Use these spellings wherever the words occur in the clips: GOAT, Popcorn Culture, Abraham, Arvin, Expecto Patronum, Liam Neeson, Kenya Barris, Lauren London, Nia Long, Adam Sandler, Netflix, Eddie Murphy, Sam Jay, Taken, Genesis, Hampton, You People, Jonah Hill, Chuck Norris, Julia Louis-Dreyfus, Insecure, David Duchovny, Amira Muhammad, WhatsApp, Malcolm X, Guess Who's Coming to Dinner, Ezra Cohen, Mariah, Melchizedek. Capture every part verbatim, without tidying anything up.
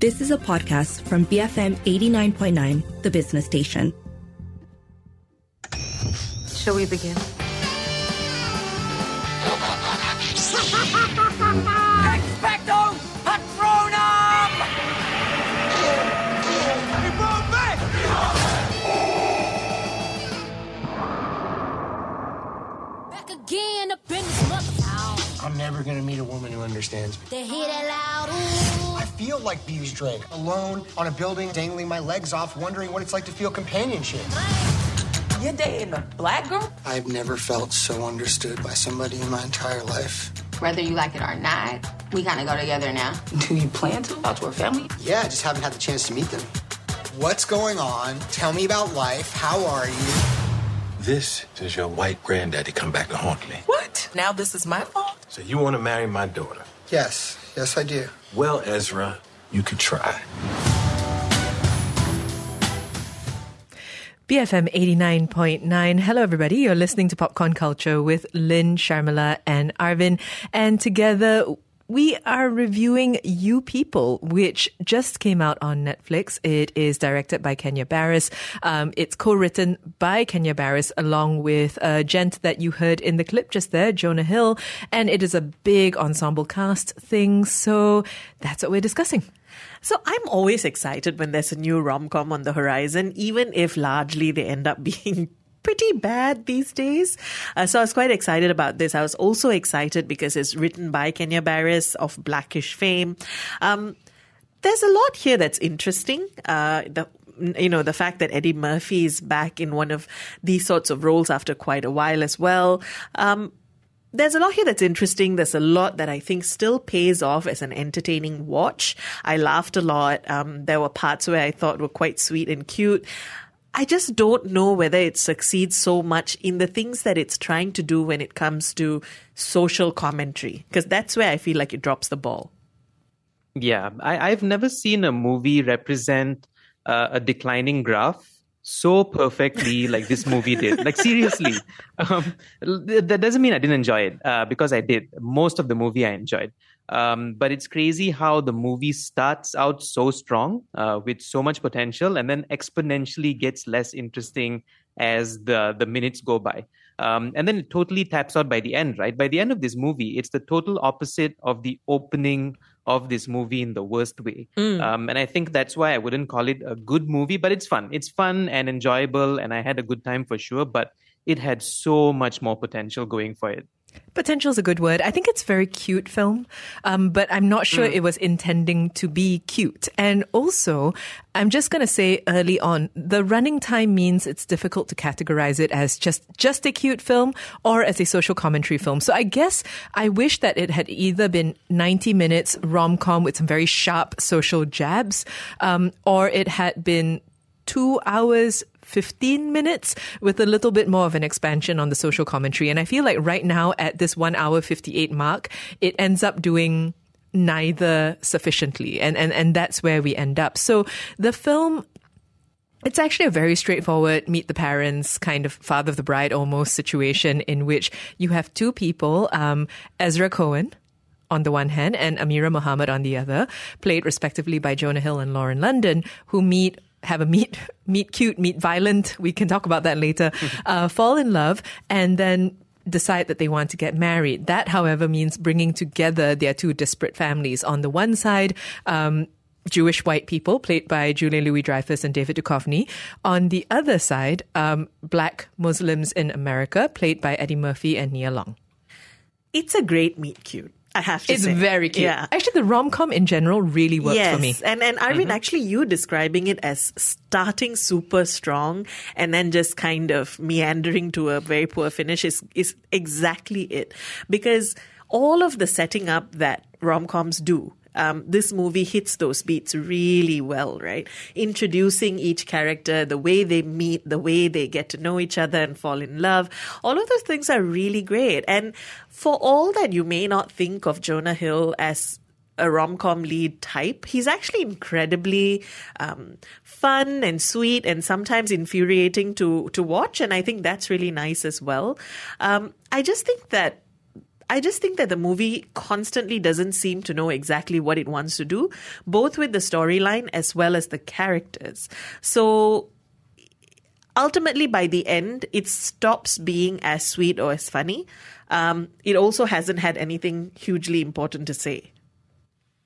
This is a podcast from B F M eighty-nine point nine, the business station. Shall we begin? Expecto Patronum! It won't be! Back again up in this mother. I'm never gonna meet a woman who understands me. They hear that loud. I feel like Beavis Drake, alone on a building, dangling my legs off, wondering what it's like to feel companionship. You're dating a black girl? I've never felt so understood by somebody in my entire life. Whether you like it or not, we gotta go together now. Do you plan to? Out to our family? Yeah, I just haven't had the chance to meet them. What's going on? Tell me about life. How are you? This is your white granddaddy come back to haunt me. What? Now this is my fault? So you want to marry my daughter? Yes. Yes, I do. Well, Ezra, you could try. B F M eighty-nine point nine. Hello, everybody. You're listening to Popcorn Culture with Lynn, Sharmila and Arvin. And together, we are reviewing You People, which just came out on Netflix. It is directed by Kenya Barris. Um, it's co-written by Kenya Barris along with a gent that you heard in the clip just there, Jonah Hill. And it is a big ensemble cast thing. So that's what we're discussing. So I'm always excited when there's a new rom-com on the horizon, even if largely they end up being pretty bad these days. Uh, so I was quite excited about this. I was also excited because it's written by Kenya Barris of Blackish fame. Um, there's a lot here that's interesting. Uh, the You know, the fact that Eddie Murphy is back in one of these sorts of roles after quite a while as well. Um, There's a lot here that's interesting. There's a lot that I think still pays off as an entertaining watch. I laughed a lot. Um, there were parts where I thought were quite sweet and cute. I just don't know whether it succeeds so much in the things that it's trying to do when it comes to social commentary, because that's where I feel like it drops the ball. Yeah, I, I've never seen a movie represent uh, a declining graph so perfectly like this movie did. Like, seriously. Um, that doesn't mean I didn't enjoy it, uh, because I did. Most of the movie I enjoyed. Um, but it's crazy how the movie starts out so strong, uh, with so much potential, and then exponentially gets less interesting as the, the minutes go by. Um, and then it totally taps out by the end, right? By the end of this movie, it's the total opposite of the opening of this movie in the worst way. Mm. Um, and I think that's why I wouldn't call it a good movie, but it's fun. It's fun and enjoyable, and I had a good time for sure, but it had so much more potential going for it. Potential is a good word. I think it's a very cute film, um, but I'm not sure mm. it was intending to be cute. And also, I'm just going to say early on, the running time means it's difficult to categorize it as just, just a cute film or as a social commentary film. So I guess I wish that it had either been ninety minutes rom-com with some very sharp social jabs, um, or it had been two hours, fifteen minutes with a little bit more of an expansion on the social commentary. And I feel like right now at this one hour fifty-eight mark, it ends up doing neither sufficiently. And, and, and that's where we end up. So the film, it's actually a very straightforward meet the parents kind of father of the bride almost situation in which you have two people, um, Ezra Cohen on the one hand and Amira Muhammad on the other, played respectively by Jonah Hill and Lauren London, who meet have a meet, meet cute, meet violent, we can talk about that later, uh, fall in love, and then decide that they want to get married. That, however, means bringing together their two disparate families. On the one side, um, Jewish white people, played by Julia Louis-Dreyfus and David Duchovny. On the other side, um, black Muslims in America, played by Eddie Murphy and Nia Long. It's a great meet cute. I have to it's say. It's very cute. Yeah. Actually, the rom-com in general really works yes. for me. Yes, and, and Arvin, mm-hmm. actually you describing it as starting super strong and then just kind of meandering to a very poor finish is, is exactly it. Because all of the setting up that rom-coms do, Um, this movie hits those beats really well, right? Introducing each character, the way they meet, the way they get to know each other and fall in love. All of those things are really great. And for all that you may not think of Jonah Hill as a rom-com lead type, he's actually incredibly um, fun and sweet and sometimes infuriating to, to watch. And I think that's really nice as well. Um, I just think that I just think that the movie constantly doesn't seem to know exactly what it wants to do, both with the storyline as well as the characters. So ultimately, by the end, it stops being as sweet or as funny. Um, it also hasn't had anything hugely important to say.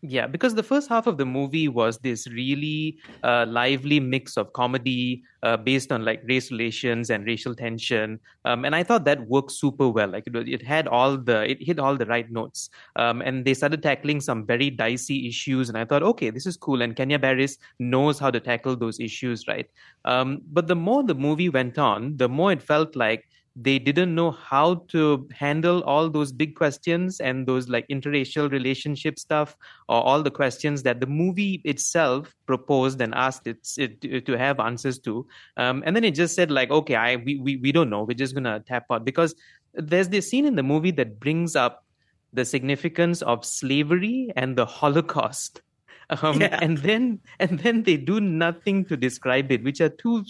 Yeah, because the first half of the movie was this really uh, lively mix of comedy uh, based on like race relations and racial tension. Um, and I thought that worked super well. Like it, it had all the, it hit all the right notes. Um, and they started tackling some very dicey issues. And I thought, okay, this is cool. And Kenya Barris knows how to tackle those issues, right? Um, but the more the movie went on, the more it felt like they didn't know how to handle all those big questions and those like interracial relationship stuff, or all the questions that the movie itself proposed and asked it, it to have answers to. Um, and then it just said like, okay, I, we, we, we don't know. We're just going to tap out, because there's this scene in the movie that brings up the significance of slavery and the Holocaust. Um, yeah. And then, and then they do nothing to describe it, which are two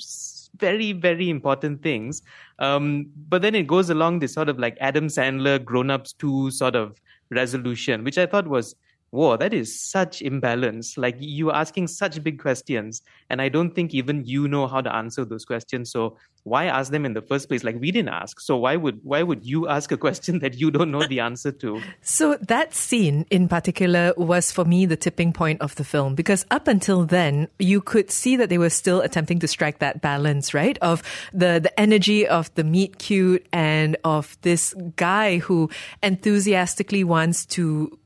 very, very important things. Um, but then it goes along this sort of like Adam Sandler Grown-Ups two sort of resolution, which I thought was, whoa, that is such imbalance. Like you're asking such big questions, and I don't think even you know how to answer those questions. So why ask them in the first place? Like we didn't ask. So why would why would you ask a question that you don't know the answer to? So that scene in particular was for me the tipping point of the film, because up until then, you could see that they were still attempting to strike that balance, right? Of the, the energy of the meet cute and of this guy who enthusiastically wants to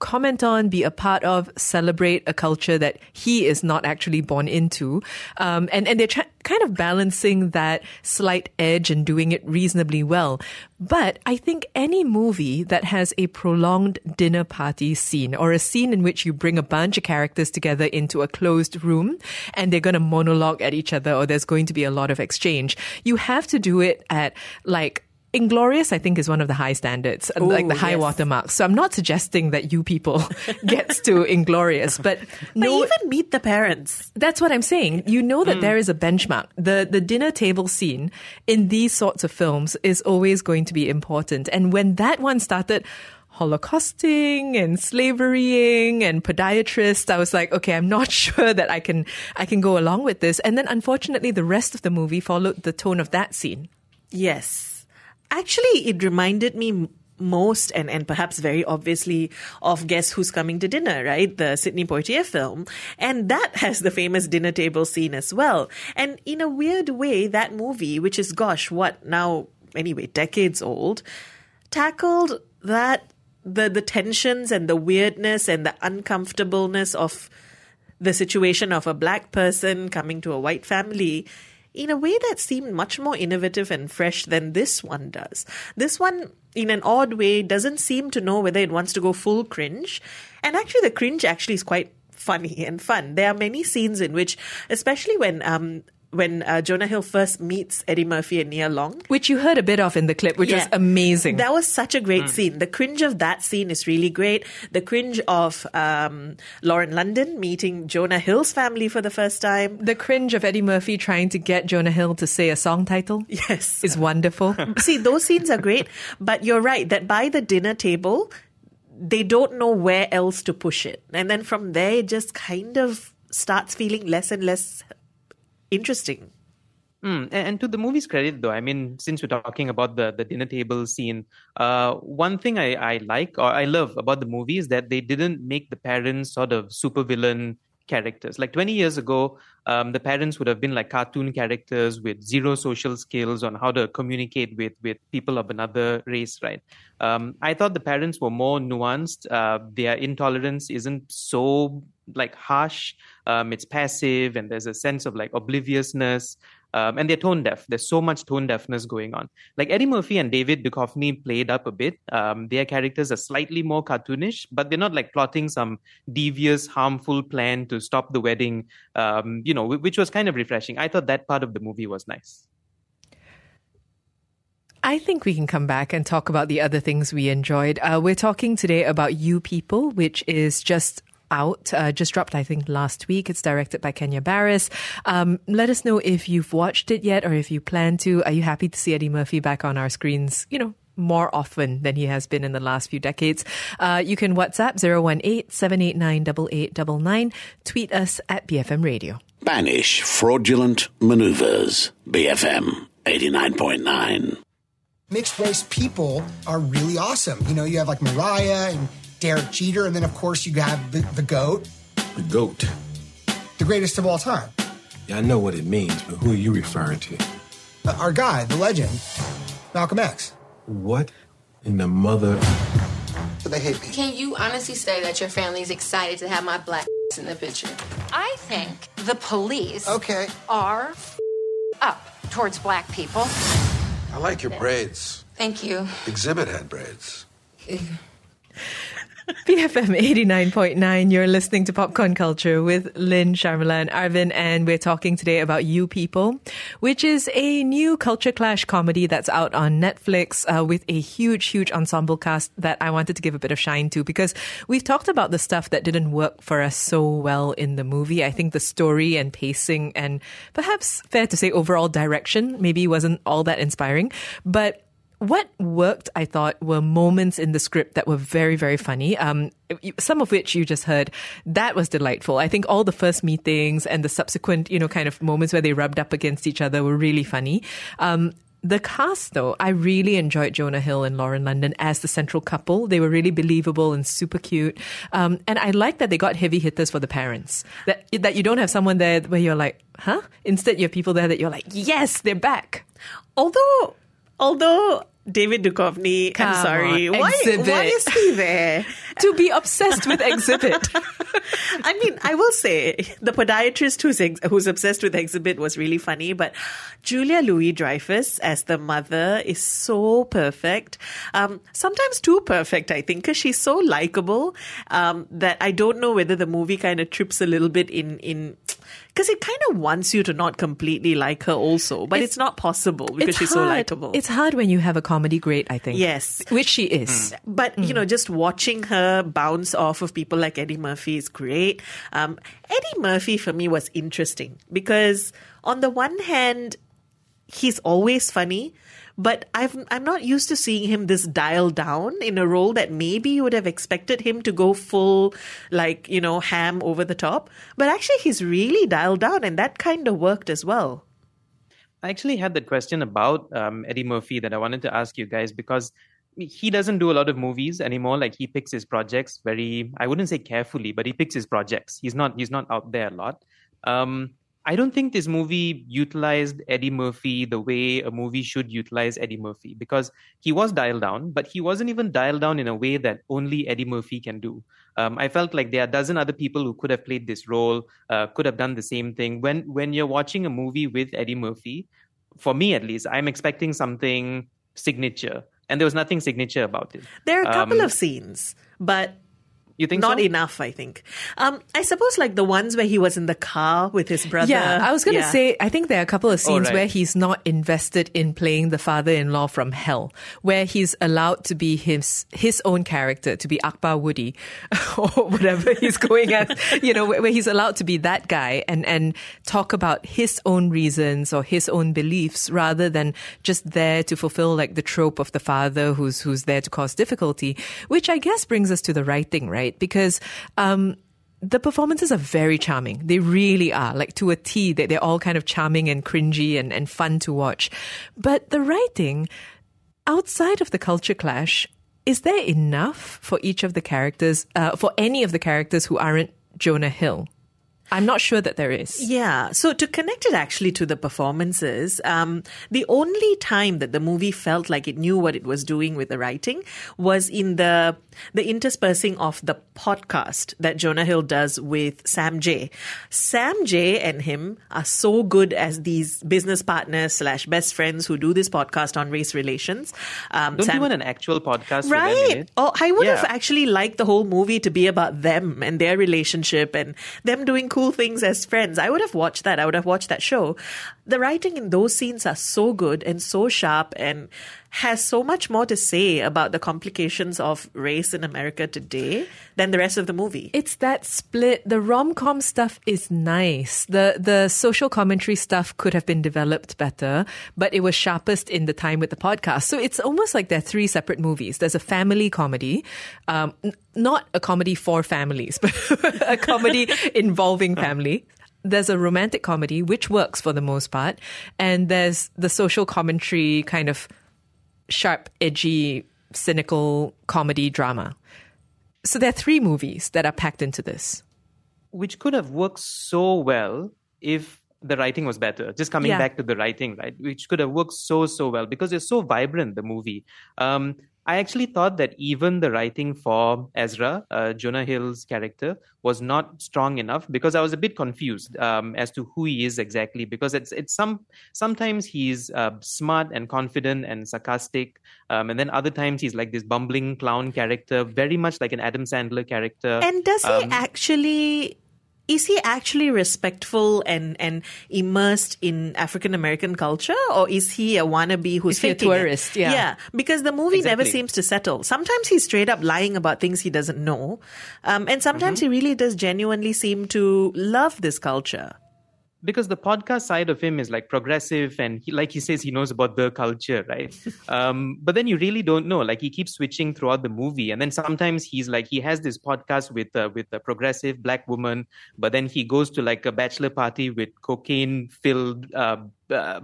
comment on, be a part of, celebrate a culture that he is not actually born into. Um, and, and they're tra- kind of balancing that slight edge and doing it reasonably well. But I think any movie that has a prolonged dinner party scene, or a scene in which you bring a bunch of characters together into a closed room and they're going to monologue at each other, or there's going to be a lot of exchange, you have to do it at like Inglorious, I think, is one of the high standards, Ooh, like the high yes. watermark. So I'm not suggesting that You People gets to Inglorious, but, but no, even Meet the Parents. That's what I'm saying. You know that mm. there is a benchmark. The the dinner table scene in these sorts of films is always going to be important. And when that one started Holocausting and slaverying and podiatrists, I was like, okay, I'm not sure that I can I can go along with this. And then unfortunately, the rest of the movie followed the tone of that scene. Yes. Actually, it reminded me most, and, and perhaps very obviously, of Guess Who's Coming to Dinner, right? The Sidney Poitier film. And that has the famous dinner table scene as well. And in a weird way, that movie, which is, gosh, what, now, anyway, decades old, tackled that, the, the tensions and the weirdness and the uncomfortableness of the situation of a black person coming to a white family in a way that seemed much more innovative and fresh than this one does. This one, in an odd way, doesn't seem to know whether it wants to go full cringe. And actually, the cringe actually is quite funny and fun. There are many scenes in which, especially when um, when uh, Jonah Hill first meets Eddie Murphy and Nia Long. Which you heard a bit of in the clip, which yeah. was amazing. That was such a great mm. scene. The cringe of that scene is really great. The cringe of um, Lauren London meeting Jonah Hill's family for the first time. The cringe of Eddie Murphy trying to get Jonah Hill to say a song title. Yes. Is wonderful. See, those scenes are great. But you're right that by the dinner table, they don't know where else to push it. And then from there, it just kind of starts feeling less and less interesting. Mm, and to the movie's credit, though, I mean, since we're talking about the, the dinner table scene, uh, one thing I, I like or I love about the movie is that they didn't make the parents sort of supervillain characters. Like twenty years ago, um, the parents would have been like cartoon characters with zero social skills on how to communicate with, with people of another race, right? Um, I thought the parents were more nuanced. Uh, their intolerance isn't so like harsh, um, it's passive, and there's a sense of like obliviousness, um, and they're tone deaf. There's so much tone deafness going on. Like Eddie Murphy and David Duchovny played up a bit. Um, their characters are slightly more cartoonish, but they're not like plotting some devious, harmful plan to stop the wedding, um, you know, which was kind of refreshing. I thought that part of the movie was nice. I think we can come back and talk about the other things we enjoyed. Uh, we're talking today about You People, which is just out, uh, just dropped, I think, last week. It's directed by Kenya Barris. Um, let us know if you've watched it yet or if you plan to. Are you happy to see Eddie Murphy back on our screens, you know, more often than he has been in the last few decades. Uh, you can WhatsApp zero one eight, seven eight nine, eight eight nine nine. Tweet us at B F M Radio. Banish fraudulent manoeuvres. B F M eighty-nine point nine. Mixed race people are really awesome. You know, you have like Mariah and Derek Jeter, and then of course you have the, the GOAT. The GOAT. The greatest of all time. Yeah, I know what it means, but who are you referring to? Uh, our guy, the legend, Malcolm X. What in the mother? So they hate me. Can you honestly say that your family's excited to have my black in the picture? I think the police okay. are up towards black people. I like your braids. Thank you. Exhibit had braids. B F M eighty-nine point nine, you're listening to Popcorn Culture with Lynn, Sharmila and Arvin, and we're talking today about You People, which is a new culture clash comedy that's out on Netflix uh, with a huge, huge ensemble cast that I wanted to give a bit of shine to, because we've talked about the stuff that didn't work for us so well in the movie. I think the story and pacing and perhaps, fair to say, overall direction maybe wasn't all that inspiring, but what worked, I thought, were moments in the script that were very, very funny, um, some of which you just heard. That was delightful. I think all the first meetings and the subsequent, you know, kind of moments where they rubbed up against each other were really funny. Um, the cast, though, I really enjoyed Jonah Hill and Lauren London as the central couple. They were really believable and super cute. Um, and I like that they got heavy hitters for the parents, that, that you don't have someone there where you're like, huh? Instead, you have people there that you're like, yes, they're back. Although... Although David Duchovny, Come I'm sorry, on, why, why is he there? To be obsessed with Exhibit. I mean, I will say, the podiatrist who's, ex- who's obsessed with Exhibit was really funny, but Julia Louis-Dreyfus as the mother is so perfect. Um, sometimes too perfect, I think, because she's so likable um, that I don't know whether the movie kind of trips a little bit in... in because it kind of wants you to not completely like her also, but it's, it's not possible because she's hard. so likable. It's hard when you have a comedy great, I think. Yes. Which she is. Mm. But, mm. you know, just watching her bounce off of people like Eddie Murphy is great. Um, Eddie Murphy, for me, was interesting because on the one hand, he's always funny, but I've, I'm not used to seeing him this dialed down in a role that maybe you would have expected him to go full, like, you know, ham over the top. But actually, he's really dialed down, and that kind of worked as well. I actually had that question about um, Eddie Murphy that I wanted to ask you guys, because he doesn't do a lot of movies anymore. Like, he picks his projects very, I wouldn't say carefully, but he picks his projects. He's not, he's not out there a lot. Um, I don't think this movie utilized Eddie Murphy the way a movie should utilize Eddie Murphy, because he was dialed down, but he wasn't even dialed down in a way that only Eddie Murphy can do. Um, I felt like there are a dozen other people who could have played this role, uh, could have done the same thing. When when you're watching a movie with Eddie Murphy, for me at least, I'm expecting something signature, and there was nothing signature about it. There are a couple um, of scenes, but... You think Not so? enough, I think. Um, I suppose like the ones where he was in the car with his brother. Yeah, I was going to yeah. say, I think there are a couple of scenes oh, right. where he's not invested in playing the father-in-law from hell, where he's allowed to be his his own character, to be Akbar Woody or whatever he's going at, you know, where he's allowed to be that guy and, and talk about his own reasons or his own beliefs rather than just there to fulfill like the trope of the father who's, who's there to cause difficulty, which I guess brings us to the writing, right? Because um, the performances are very charming. They really are, like to a T, that they're all kind of charming and cringy and, and fun to watch. But the writing, outside of the culture clash, is there enough for each of the characters, uh, for any of the characters who aren't Jonah Hill? I'm not sure that there is. Yeah. So to connect it actually to the performances, um, the only time that the movie felt like it knew what it was doing with the writing was in the the interspersing of the podcast that Jonah Hill does with Sam Jay. Sam Jay and him are so good as these business partners slash best friends who do this podcast on race relations. Um, Don't Sam, you want an actual podcast? Right. Oh, I would yeah. have actually liked the whole movie to be about them and their relationship and them doing cool cool things as friends. I would have watched that. I would have watched that show. The writing in those scenes are so good and so sharp, and has so much more to say about the complications of race in America today than the rest of the movie. It's that split. The rom-com stuff is nice. The the social commentary stuff could have been developed better, but it was sharpest in the time with the podcast. So it's almost like there are three separate movies. There's a family comedy, um, n- not a comedy for families, but a comedy involving family. There's a romantic comedy, which works for the most part. And there's the social commentary kind of sharp, edgy, cynical comedy drama. So there are three movies that are packed into this. Which could have worked so well if the writing was better. Just coming yeah. back to the writing, right? Which could have worked so, so well because it's so vibrant, the movie. Um, I actually thought that even the writing for Ezra, uh, Jonah Hill's character, was not strong enough because I was a bit confused um, as to who he is exactly. Because it's it's some sometimes he's uh, smart and confident and sarcastic, um, and then other times he's like this bumbling clown character, very much like an Adam Sandler character. And does he um, actually? Is he actually respectful and, and immersed in African-American culture? Or is he a wannabe who's faking it? Is he a tourist? Yeah. yeah. Because the movie exactly. never seems to settle. Sometimes he's straight up lying about things he doesn't know. Um, and sometimes mm-hmm. he really does genuinely seem to love this culture. Because the podcast side of him is like progressive and he, like he says, he knows about the culture, right? um, but then you really don't know. Like he keeps switching throughout the movie. And then sometimes he's like, he has this podcast with, uh, with a progressive black woman, but then he goes to like a bachelor party with cocaine filled uh, uh,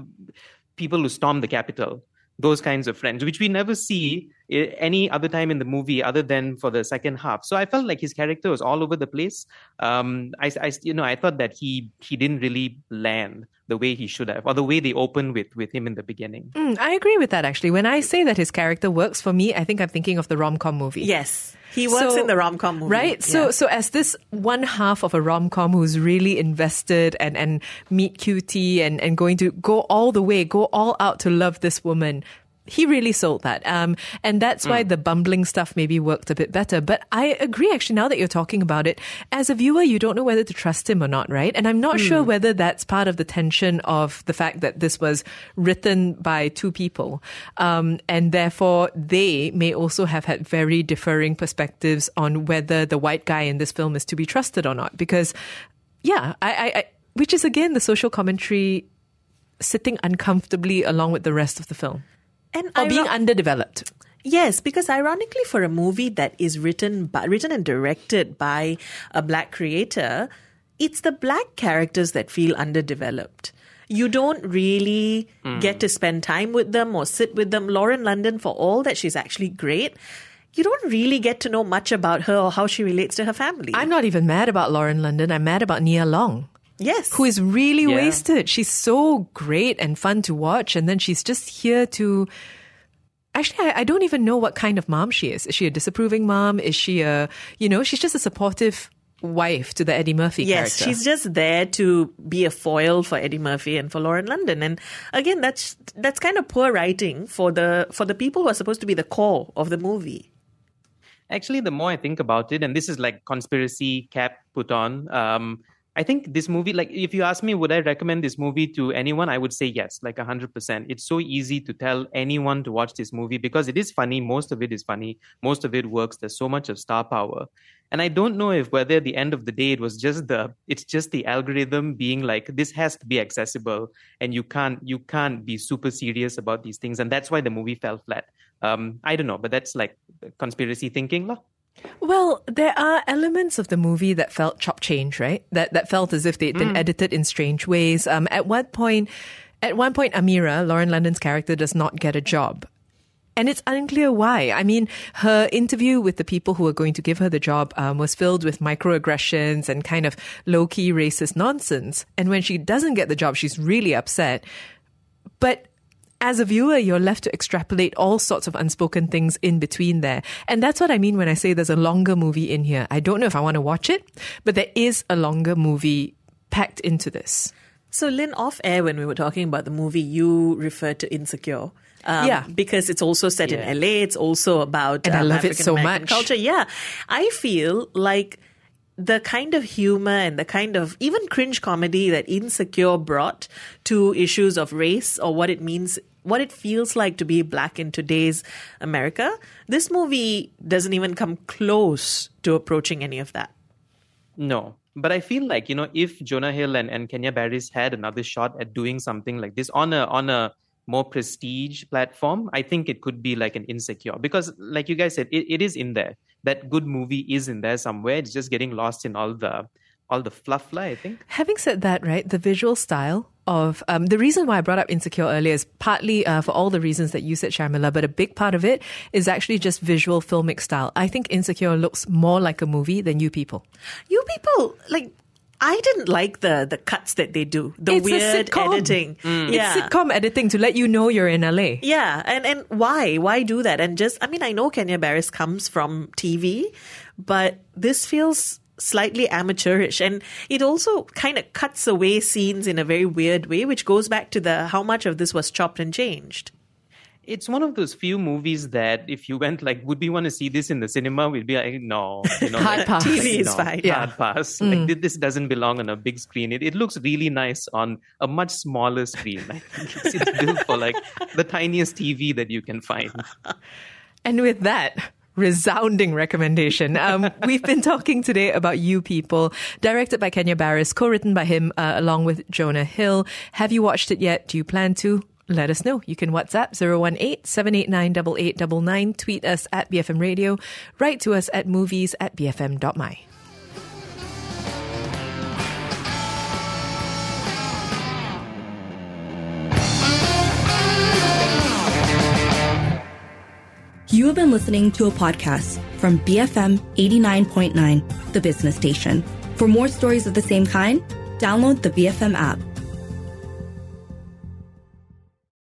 people who storm the Capitol. Those kinds of friends, which we never see any other time in the movie other than for the second half. So I felt like his character was all over the place. Um, I, I, you know, I thought that he he didn't really land the way he should have, or the way they open with with him in the beginning. Mm, I agree with that, actually. When I say that his character works for me, I think I'm thinking of the rom-com movie. Yes, he works so, in the rom-com movie. Right? So, yeah. so as this one half of a rom-com who's really invested and, and meet cutie and, and going to go all the way, go all out to love this woman. He really sold that. Um, and that's why mm. the bumbling stuff maybe worked a bit better. But I agree, actually, now that you're talking about it, as a viewer, you don't know whether to trust him or not, right? And I'm not mm. sure whether that's part of the tension of the fact that this was written by two people. Um, and therefore, they may also have had very differing perspectives on whether the white guy in this film is to be trusted or not. Because, yeah, I, I, I which is, again, the social commentary sitting uncomfortably along with the rest of the film. And or being iron- underdeveloped. Yes, because ironically for a movie that is written by, written and directed by a black creator, it's the black characters that feel underdeveloped. You don't really mm. get to spend time with them or sit with them. Lauren London, for all that she's actually great, you don't really get to know much about her or how she relates to her family. I'm not even mad about Lauren London. I'm mad about Nia Long. Yes. Who is really yeah. wasted. She's so great and fun to watch. And then she's just here to... Actually, I, I don't even know what kind of mom she is. Is she a disapproving mom? Is she a... You know, she's just a supportive wife to the Eddie Murphy yes, character. Yes, she's just there to be a foil for Eddie Murphy and for Lauren London. And again, that's that's kind of poor writing for the for the people who are supposed to be the core of the movie. Actually, the more I think about it, and this is like conspiracy cap put on... Um, I think this movie, like if you ask me, would I recommend this movie to anyone? I would say yes, like one hundred percent. It's so easy to tell anyone to watch this movie because it is funny. Most of it is funny. Most of it works. There's so much of star power. And I don't know if whether at the end of the day, it was just the, it's just the algorithm being like, this has to be accessible and you can't, you can't be super serious about these things. And that's why the movie fell flat. Um, I don't know, but that's like conspiracy thinking lah. Well, there are elements of the movie that felt chop change, right? That that felt as if they'd been mm. edited in strange ways. Um, at one point, at one point, Amira, Lauren London's character, does not get a job. And it's unclear why. I mean, her interview with the people who were going to give her the job um, was filled with microaggressions and kind of low-key racist nonsense. And when she doesn't get the job, she's really upset. But as a viewer, you're left to extrapolate all sorts of unspoken things in between there. And that's what I mean when I say there's a longer movie in here. I don't know if I want to watch it, but there is a longer movie packed into this. So Lynn, off air when we were talking about the movie, you referred to Insecure. Um, yeah. Because it's also set yeah. in L A. It's also about and um, I love it so much. Culture. Yeah. I feel like the kind of humor and the kind of even cringe comedy that Insecure brought to issues of race or what it means what it feels like to be black in today's America, this movie doesn't even come close to approaching any of that. No. But I feel like, you know, if Jonah Hill and, and Kenya Barris had another shot at doing something like this on a on a more prestige platform, I think it could be like an Insecure. Because like you guys said, it, it is in there. That good movie is in there somewhere. It's just getting lost in all the all the fluff, I think. Having said that, right, the visual style of um, the reason why I brought up Insecure earlier is partly uh, for all the reasons that you said, Sharmila, but a big part of it is actually just visual filmic style. I think Insecure looks more like a movie than You People. You People, like, I didn't like the the cuts that they do. The it's weird editing. Mm. Yeah. It's sitcom editing to let you know you're in L A. Yeah, and, and why? Why do that? And just, I mean, I know Kenya Barris comes from T V, but this feels slightly amateurish, and it also kind of cuts away scenes in a very weird way, which goes back to the how much of this was chopped and changed. It's one of those few movies that if you went like, would we want to see this in the cinema? We'd be like, no, you know, hard like, pass. T V is no, fine. Yeah. Hard pass. Mm. Like, this doesn't belong on a big screen. It, it looks really nice on a much smaller screen. I think it's, it's built for like the tiniest T V that you can find. And with that resounding recommendation. Um, we've been talking today about You People, directed by Kenya Barris, co-written by him uh, along with Jonah Hill. Have you watched it yet? Do you plan to? Let us know. You can WhatsApp zero one eight, seven eight nine, eight eight nine nine, tweet us at B F M Radio, write to us at movies at bfm.my. You have been listening to a podcast from B F M eighty-nine point nine, the business station. For more stories of the same kind, download the B F M app.